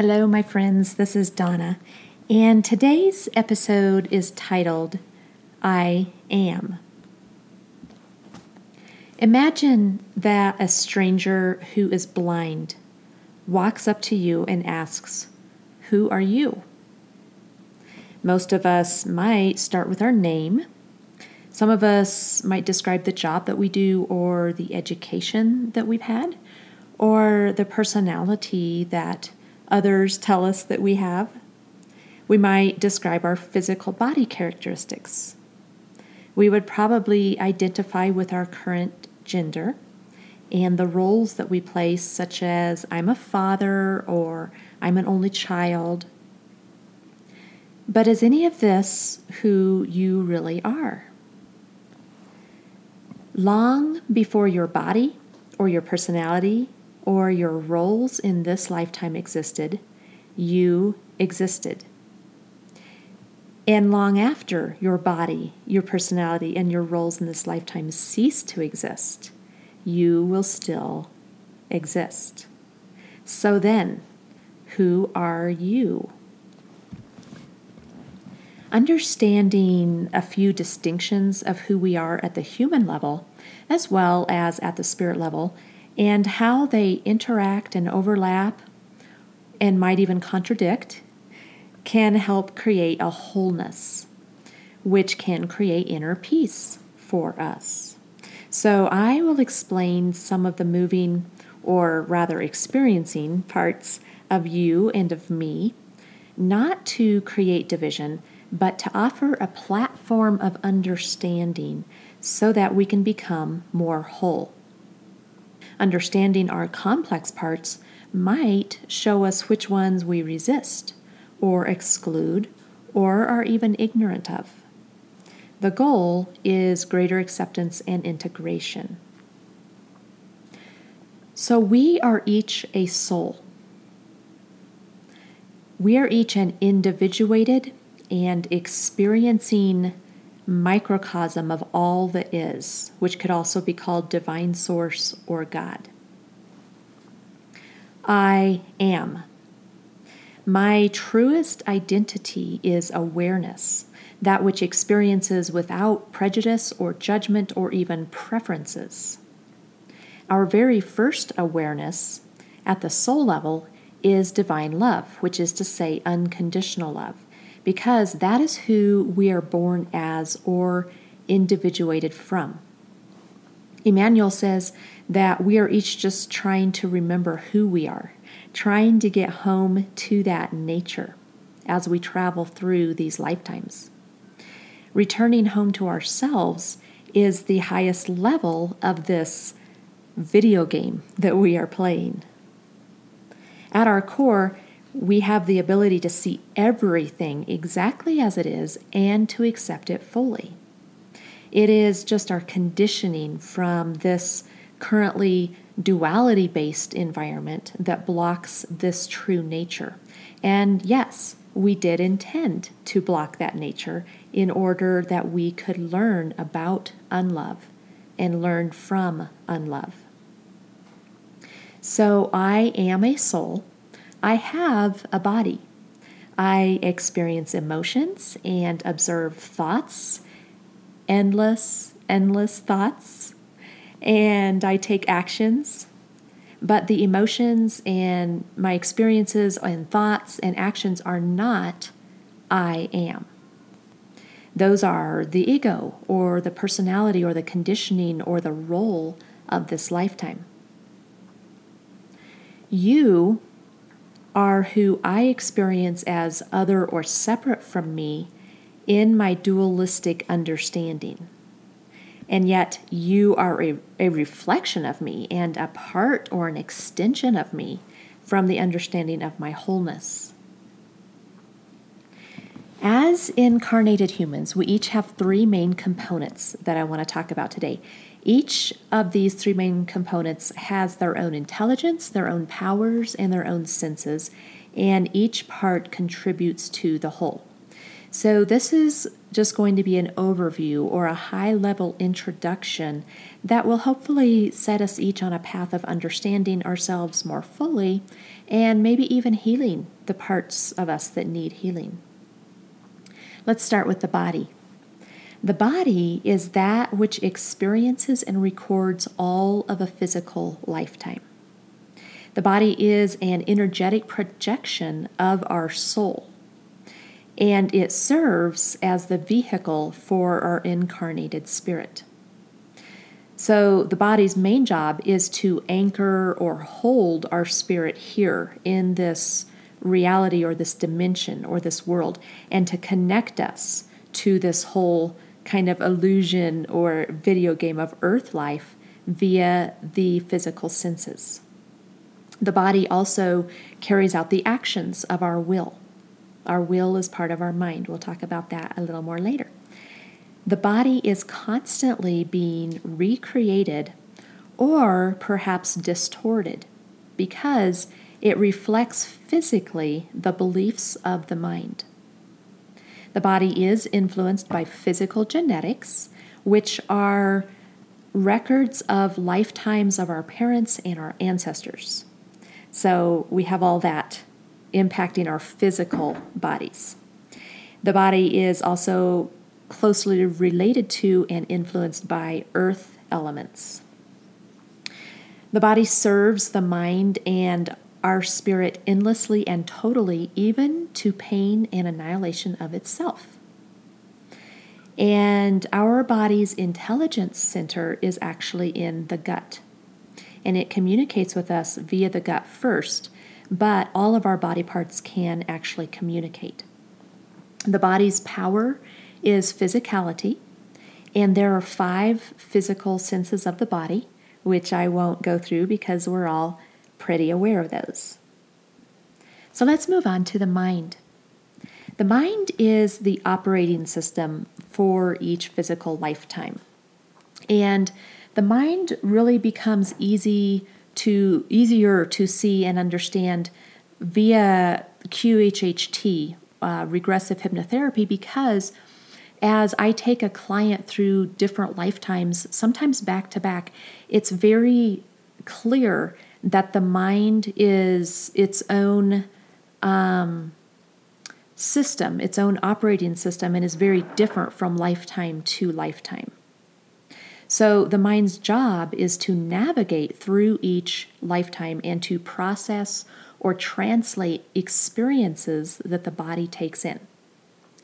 Hello, my friends. This is Donna, and today's episode is titled, I Am. Imagine that a stranger who is blind walks up to you and asks, who are you? Most of us might start with our name. Some of us might describe the job that we do or the education that we've had or the personality that others tell us that we have. We might describe our physical body characteristics. We would probably identify with our current gender and the roles that we play, such as I'm a father or I'm an only child. But is any of this who you really are? Long before your body or your personality or your roles in this lifetime existed, you existed. And long after your body, your personality, and your roles in this lifetime cease to exist, you will still exist. So then, who are you? Understanding a few distinctions of who we are at the human level, as well as at the spirit level, and how they interact and overlap and might even contradict can help create a wholeness, which can create inner peace for us. So I will explain some of the moving, or rather experiencing, parts of you and of me, not to create division, but to offer a platform of understanding so that we can become more whole. Understanding our complex parts might show us which ones we resist or exclude or are even ignorant of. The goal is greater acceptance and integration. So we are each a soul. We are each an individuated and experiencing microcosm of all that is, which could also be called divine source or God. I am. My truest identity is awareness, that which experiences without prejudice or judgment or even preferences. Our very first awareness at the soul level is divine love, which is to say unconditional love, because that is who we are born as or individuated from. Emmanuel says that we are each just trying to remember who we are, trying to get home to that nature as we travel through these lifetimes. Returning home to ourselves is the highest level of this video game that we are playing. At our core, we have the ability to see everything exactly as it is and to accept it fully. It is just our conditioning from this currently duality-based environment that blocks this true nature. And yes, we did intend to block that nature in order that we could learn about unlove and learn from unlove. So I am a soul. I have a body. I experience emotions and observe thoughts, endless thoughts, and I take actions. But the emotions and my experiences and thoughts and actions are not I am. Those are the ego or the personality or the conditioning or the role of this lifetime. You are who I experience as other or separate from me in my dualistic understanding. And yet you are a reflection of me and a part or an extension of me from the understanding of my wholeness. As incarnated humans, we each have three main components that I want to talk about today. Each of these three main components has their own intelligence, their own powers, and their own senses, and each part contributes to the whole. So this is just going to be an overview or a high-level introduction that will hopefully set us each on a path of understanding ourselves more fully and maybe even healing the parts of us that need healing. Let's start with the body. The body is that which experiences and records all of a physical lifetime. The body is an energetic projection of our soul, and it serves as the vehicle for our incarnated spirit. So the body's main job is to anchor or hold our spirit here in this reality or this dimension or this world, and to connect us to this whole kind of illusion or video game of earth life via the physical senses. The body also carries out the actions of our will. Our will is part of our mind. We'll talk about that a little more later. The body is constantly being recreated or perhaps distorted because it reflects physically the beliefs of the mind. The body is influenced by physical genetics, which are records of lifetimes of our parents and our ancestors. So we have all that impacting our physical bodies. The body is also closely related to and influenced by earth elements. The body serves the mind and our spirit endlessly and totally, even to pain and annihilation of itself. And our body's intelligence center is actually in the gut, and it communicates with us via the gut first, but all of our body parts can actually communicate. The body's power is physicality, and there are 5 physical senses of the body, which I won't go through because we're all pretty aware of those. So let's move on to the mind. The mind is the operating system for each physical lifetime. And the mind really becomes easier to see and understand via QHHT, regressive hypnotherapy, because as I take a client through different lifetimes, sometimes back to back, it's very clear that the mind is its own system, its own operating system, and is very different from lifetime to lifetime. So the mind's job is to navigate through each lifetime and to process or translate experiences that the body takes in.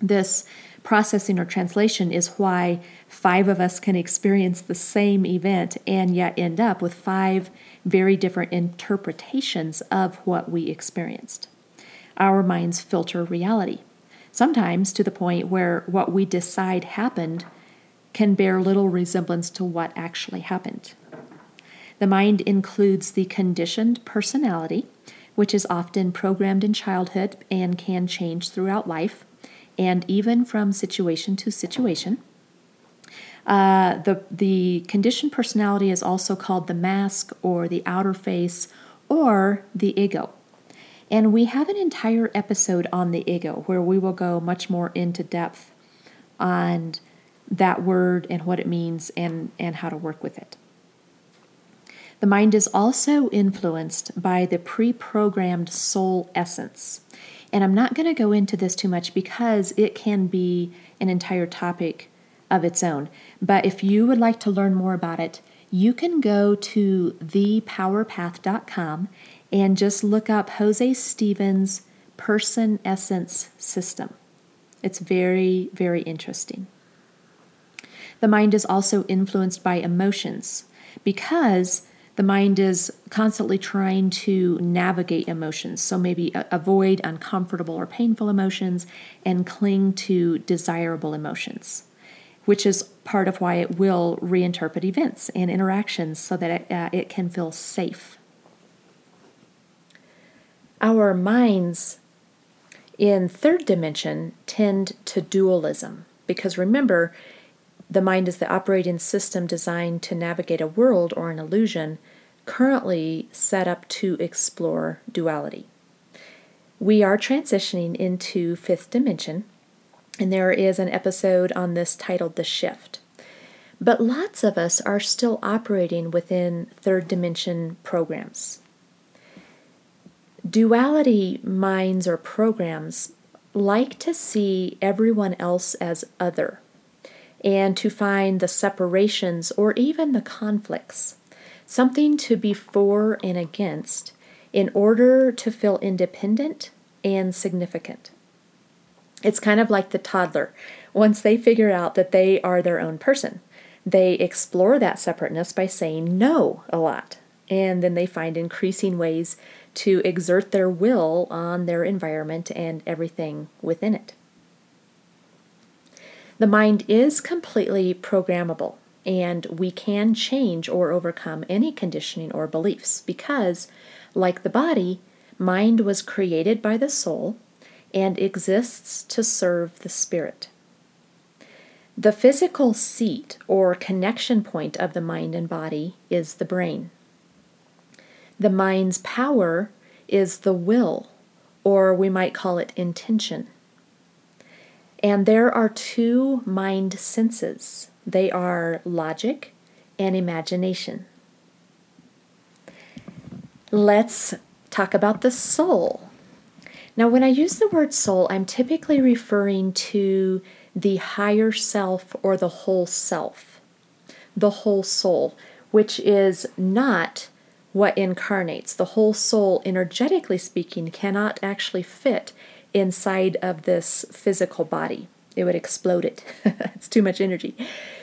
This processing or translation is why 5 of us can experience the same event and yet end up with 5 very different interpretations of what we experienced. Our minds filter reality, sometimes to the point where what we decide happened can bear little resemblance to what actually happened. The mind includes the conditioned personality, which is often programmed in childhood and can change throughout life, and even from situation to situation. The conditioned personality is also called the mask or the outer face or the ego. And we have an entire episode on the ego where we will go much more into depth on that word and what it means and how to work with it. The mind is also influenced by the pre-programmed soul essence. And I'm not going to go into this too much because it can be an entire topic of its own. But if you would like to learn more about it, you can go to thepowerpath.com and just look up Jose Stevens' person essence system. It's very, very interesting. The mind is also influenced by emotions because the mind is constantly trying to navigate emotions. So maybe avoid uncomfortable or painful emotions and cling to desirable emotions, which is part of why it will reinterpret events and interactions so that it can feel safe. Our minds in 3rd dimension tend to dualism because remember, the mind is the operating system designed to navigate a world or an illusion currently set up to explore duality. We are transitioning into 5th dimension, And there is an episode on this titled The Shift. But lots of us are still operating within third dimension programs. Duality minds or programs like to see everyone else as other and to find the separations or even the conflicts, something to be for and against in order to feel independent and significant. It's kind of like the toddler. Once they figure out that they are their own person, they explore that separateness by saying no a lot. And then they find increasing ways to exert their will on their environment and everything within it. The mind is completely programmable, and we can change or overcome any conditioning or beliefs because, like the body, mind was created by the soul and exists to serve the spirit. The physical seat or connection point of the mind and body is the brain. The mind's power is the will, or we might call it intention. And there are two mind senses. They are logic and imagination. Let's talk about the soul. Now, when I use the word soul, I'm typically referring to the higher self or the whole self, the whole soul, which is not what incarnates. The whole soul, energetically speaking, cannot actually fit inside of this physical body. It would explode it. It's too much energy.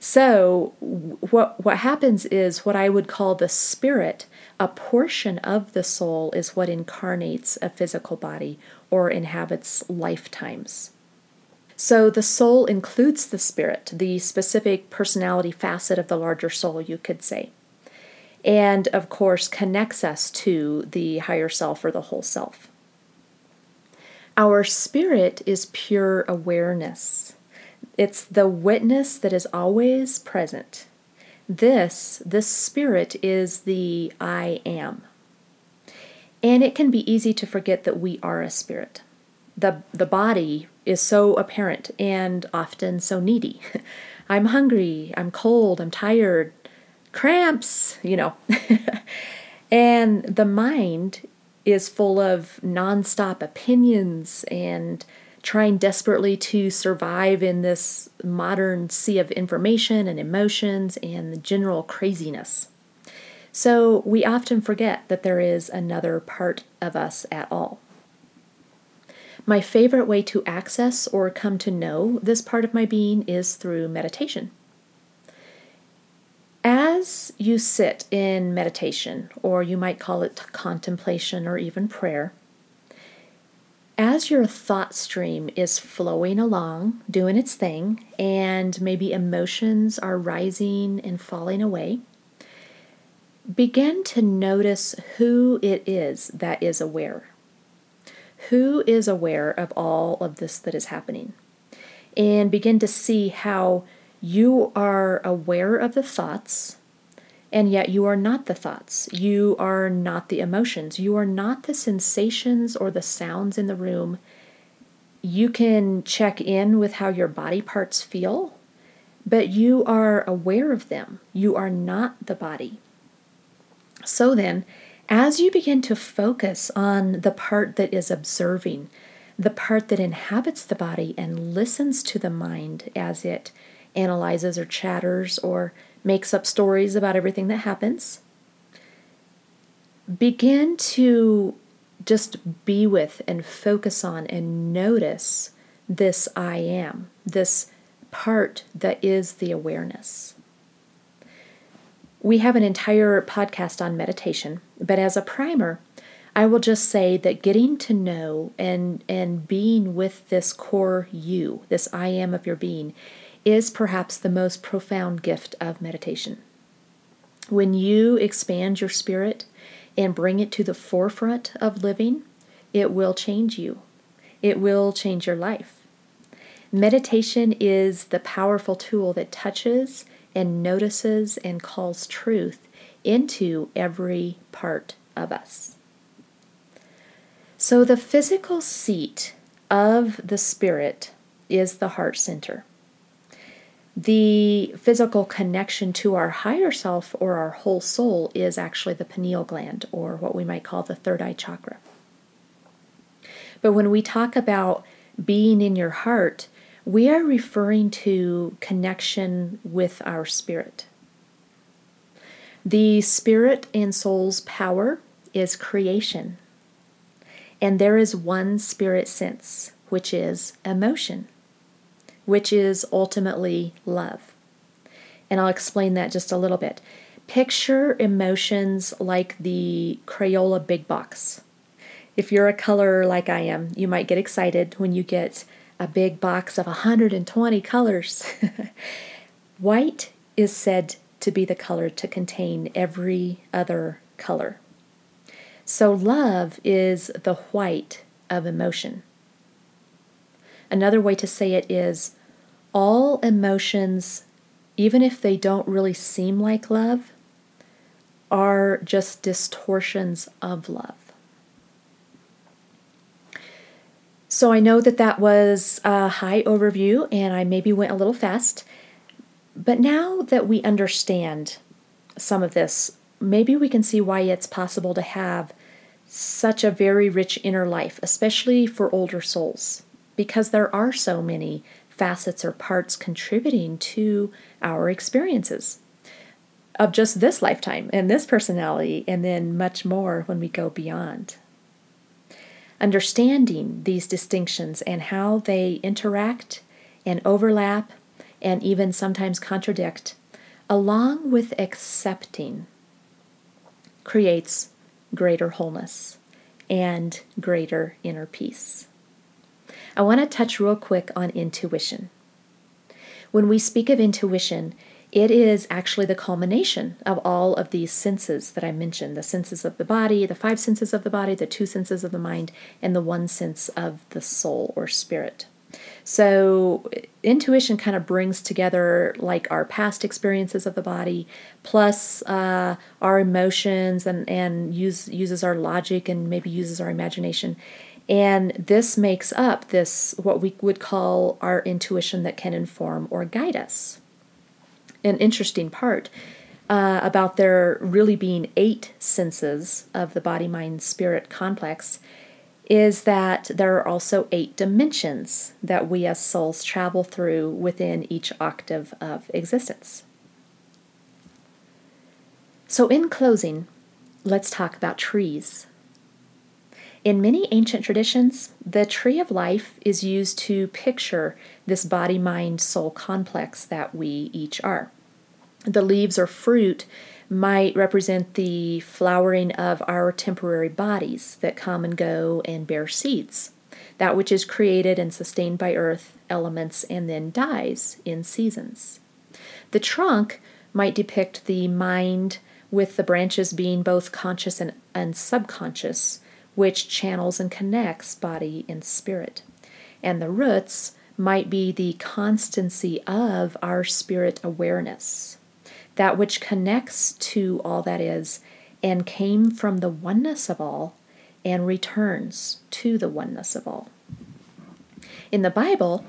So what happens is what I would call the spirit, a portion of the soul, is what incarnates a physical body or inhabits lifetimes. So the soul includes the spirit, the specific personality facet of the larger soul, you could say. And, of course, connects us to the higher self or the whole self. Our spirit is pure awareness. It's the witness that is always present. This spirit is the I am. And it can be easy to forget that we are a spirit. The body is so apparent and often so needy. I'm hungry, I'm cold, I'm tired. Cramps, you know. And the mind is full of nonstop opinions and trying desperately to survive in this modern sea of information and emotions and the general craziness. So we often forget that there is another part of us at all. My favorite way to access or come to know this part of my being is through meditation. As you sit in meditation, or you might call it contemplation or even prayer, as your thought stream is flowing along, doing its thing, and maybe emotions are rising and falling away, begin to notice who it is that is aware. Who is aware of all of this that is happening? And begin to see how you are aware of the thoughts, and yet you are not the thoughts. You are not the emotions. You are not the sensations or the sounds in the room. You can check in with how your body parts feel, but you are aware of them. You are not the body. So then, as you begin to focus on the part that is observing, the part that inhabits the body and listens to the mind as it analyzes or chatters or makes up stories about everything that happens, begin to just be with and focus on and notice this I am, this part that is the awareness. We have an entire podcast on meditation, but as a primer, I will just say that getting to know and being with this core you, this I am of your being, is perhaps the most profound gift of meditation. When you expand your spirit and bring it to the forefront of living, it will change you. It will change your life. Meditation is the powerful tool that touches and notices and calls truth into every part of us. So the physical seat of the spirit is the heart center. The physical connection to our higher self or our whole soul is actually the pineal gland, or what we might call the third eye chakra. But when we talk about being in your heart, we are referring to connection with our spirit. The spirit and soul's power is creation. And there is one spirit sense, which is emotion, which is ultimately love. And I'll explain that just a little bit. Picture emotions like the Crayola big box. If you're a colorer like I am, you might get excited when you get a big box of 120 colors. White is said to be the color to contain every other color. So love is the white of emotion. Another way to say it is, all emotions, even if they don't really seem like love, are just distortions of love. So I know that that was a high overview, and I maybe went a little fast. But now that we understand some of this, maybe we can see why it's possible to have such a very rich inner life, especially for older souls, because there are so many facets or parts contributing to our experiences of just this lifetime and this personality, and then much more when we go beyond. Understanding these distinctions and how they interact and overlap and even sometimes contradict, along with accepting, creates greater wholeness and greater inner peace. I want to touch real quick on intuition. When we speak of intuition, it is actually the culmination of all of these senses that I mentioned, the senses of the body, the five senses of the body, the two senses of the mind, and the one sense of the soul or spirit. So intuition kind of brings together like our past experiences of the body, plus our emotions, and uses our logic and maybe uses our imagination. And this makes up this, what we would call our intuition that can inform or guide us. An interesting part about there really being 8 senses of the body-mind-spirit complex is that there are also 8 dimensions that we as souls travel through within each octave of existence. So in closing, let's talk about trees. In many ancient traditions, the tree of life is used to picture this body-mind-soul complex that we each are. The leaves or fruit might represent the flowering of our temporary bodies that come and go and bear seeds, that which is created and sustained by earth, elements, and then dies in seasons. The trunk might depict the mind, with the branches being both conscious and subconscious, which channels and connects body and spirit. And the roots might be the constancy of our spirit awareness, that which connects to all that is and came from the oneness of all and returns to the oneness of all. In the Bible,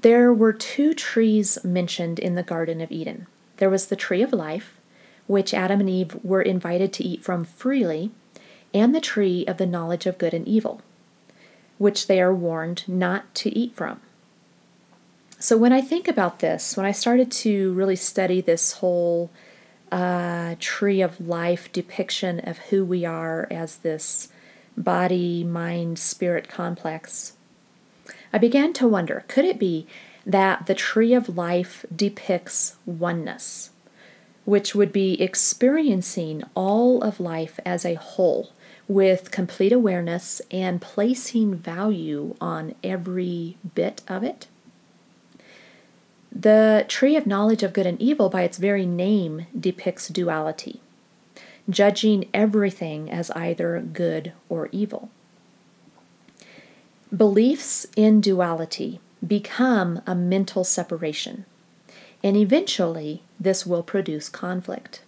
there were 2 trees mentioned in the Garden of Eden. There was the tree of life, which Adam and Eve were invited to eat from freely, and the tree of the knowledge of good and evil, which they are warned not to eat from. So when I think about this, when I started to really study this whole tree of life depiction of who we are as this body, mind, spirit complex, I began to wonder, could it be that the tree of life depicts oneness, which would be experiencing all of life as a whole, with complete awareness and placing value on every bit of it? The tree of knowledge of good and evil, by its very name, depicts duality, judging everything as either good or evil. Beliefs in duality become a mental separation, and eventually this will produce conflict.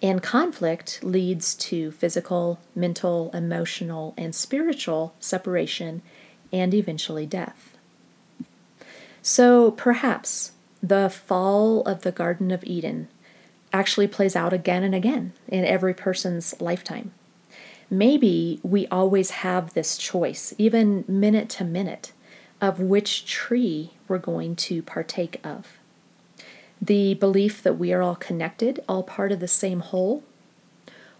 And conflict leads to physical, mental, emotional, and spiritual separation, and eventually death. So perhaps the fall of the Garden of Eden actually plays out again and again in every person's lifetime. Maybe we always have this choice, even minute to minute, of which tree we're going to partake of. The belief that we are all connected, all part of the same whole,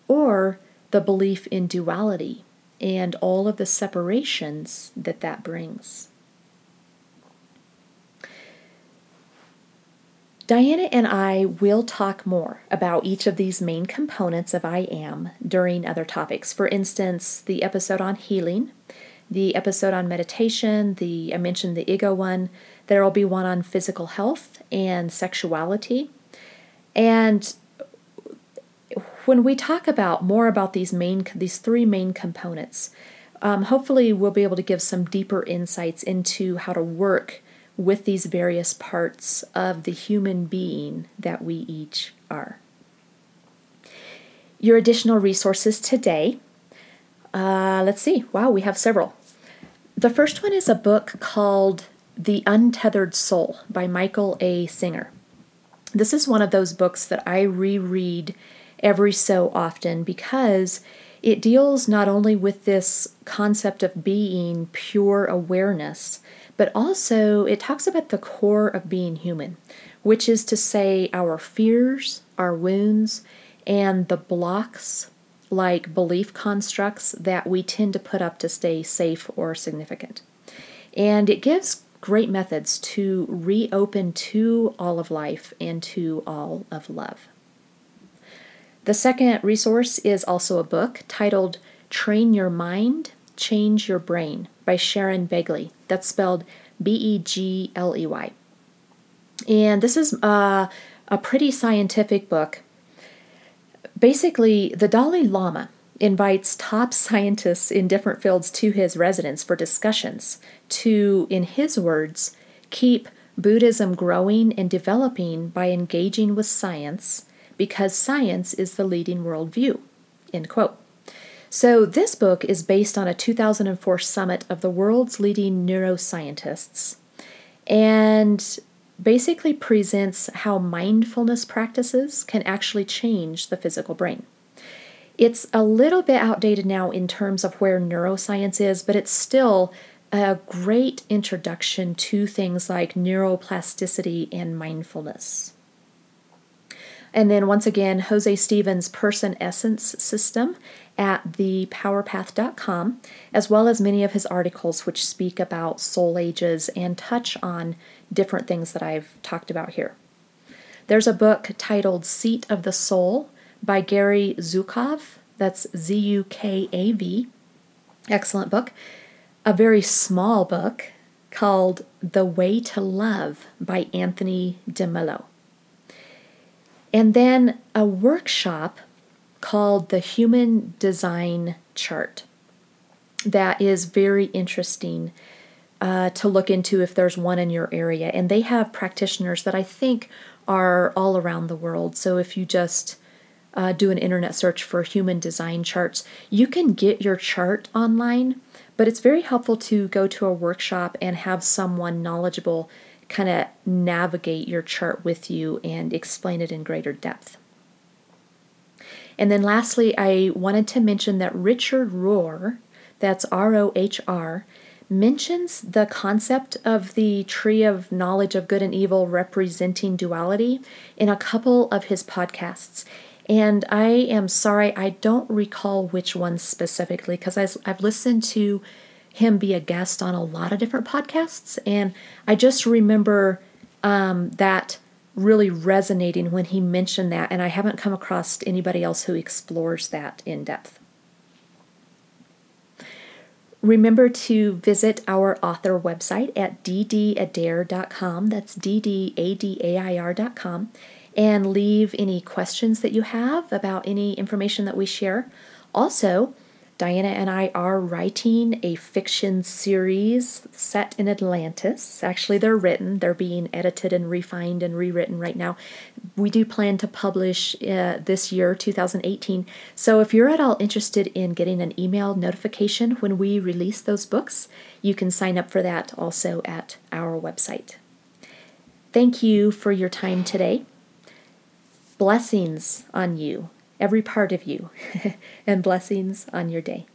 or the belief in duality and all of the separations that that brings. Diana and I will talk more about each of these main components of I Am during other topics. For instance, the episode on healing, the episode on meditation, I mentioned the ego one. There will be one on physical health and sexuality. And when we talk about more about these three main components, hopefully we'll be able to give some deeper insights into how to work with these various parts of the human being that we each are. Your additional resources today. Let's see. Wow, we have several. The first one is a book called The Untethered Soul by Michael A. Singer. This is one of those books that I reread every so often because it deals not only with this concept of being pure awareness, but also it talks about the core of being human, which is to say our fears, our wounds, and the blocks, like belief constructs that we tend to put up to stay safe or significant. And it gives great methods to reopen to all of life and to all of love. The second resource is also a book titled Train Your Mind, Change Your Brain by Sharon Begley. That's spelled Begley. And this is a pretty scientific book. Basically, the Dalai Lama invites top scientists in different fields to his residence for discussions to, in his words, keep Buddhism growing and developing by engaging with science because science is the leading worldview, end quote. So this book is based on a 2004 summit of the world's leading neuroscientists and basically presents how mindfulness practices can actually change the physical brain. It's a little bit outdated now in terms of where neuroscience is, but it's still a great introduction to things like neuroplasticity and mindfulness. And then once again, Jose Stevens' Person Essence System at thepowerpath.com, as well as many of his articles which speak about soul ages and touch on different things that I've talked about here. There's a book titled Seat of the Soul by Gary Zukav. That's Zukav. Excellent book. A very small book called The Way to Love by Anthony DeMello. And then a workshop called the Human Design Chart. That is very interesting to look into if there's one in your area. And they have practitioners that I think are all around the world. So if you just do an internet search for Human Design Charts, you can get your chart online, but it's very helpful to go to a workshop and have someone knowledgeable kind of navigate your chart with you and explain it in greater depth. And then lastly, I wanted to mention that Richard Rohr, that's R-O-H-R, mentions the concept of the tree of knowledge of good and evil representing duality in a couple of his podcasts. And I am sorry, I don't recall which one specifically because I've listened to him be a guest on a lot of different podcasts. And I just remember that really resonating when he mentioned that, and I haven't come across anybody else who explores that in depth. Remember to visit our author website at ddadair.com, that's ddadair.com, and leave any questions that you have about any information that we share. Also, Diana and I are writing a fiction series set in Atlantis. Actually, they're written. They're being edited and refined and rewritten right now. We do plan to publish this year, 2018. So if you're at all interested in getting an email notification when we release those books, you can sign up for that also at our website. Thank you for your time today. Blessings on you, every part of you, and blessings on your day.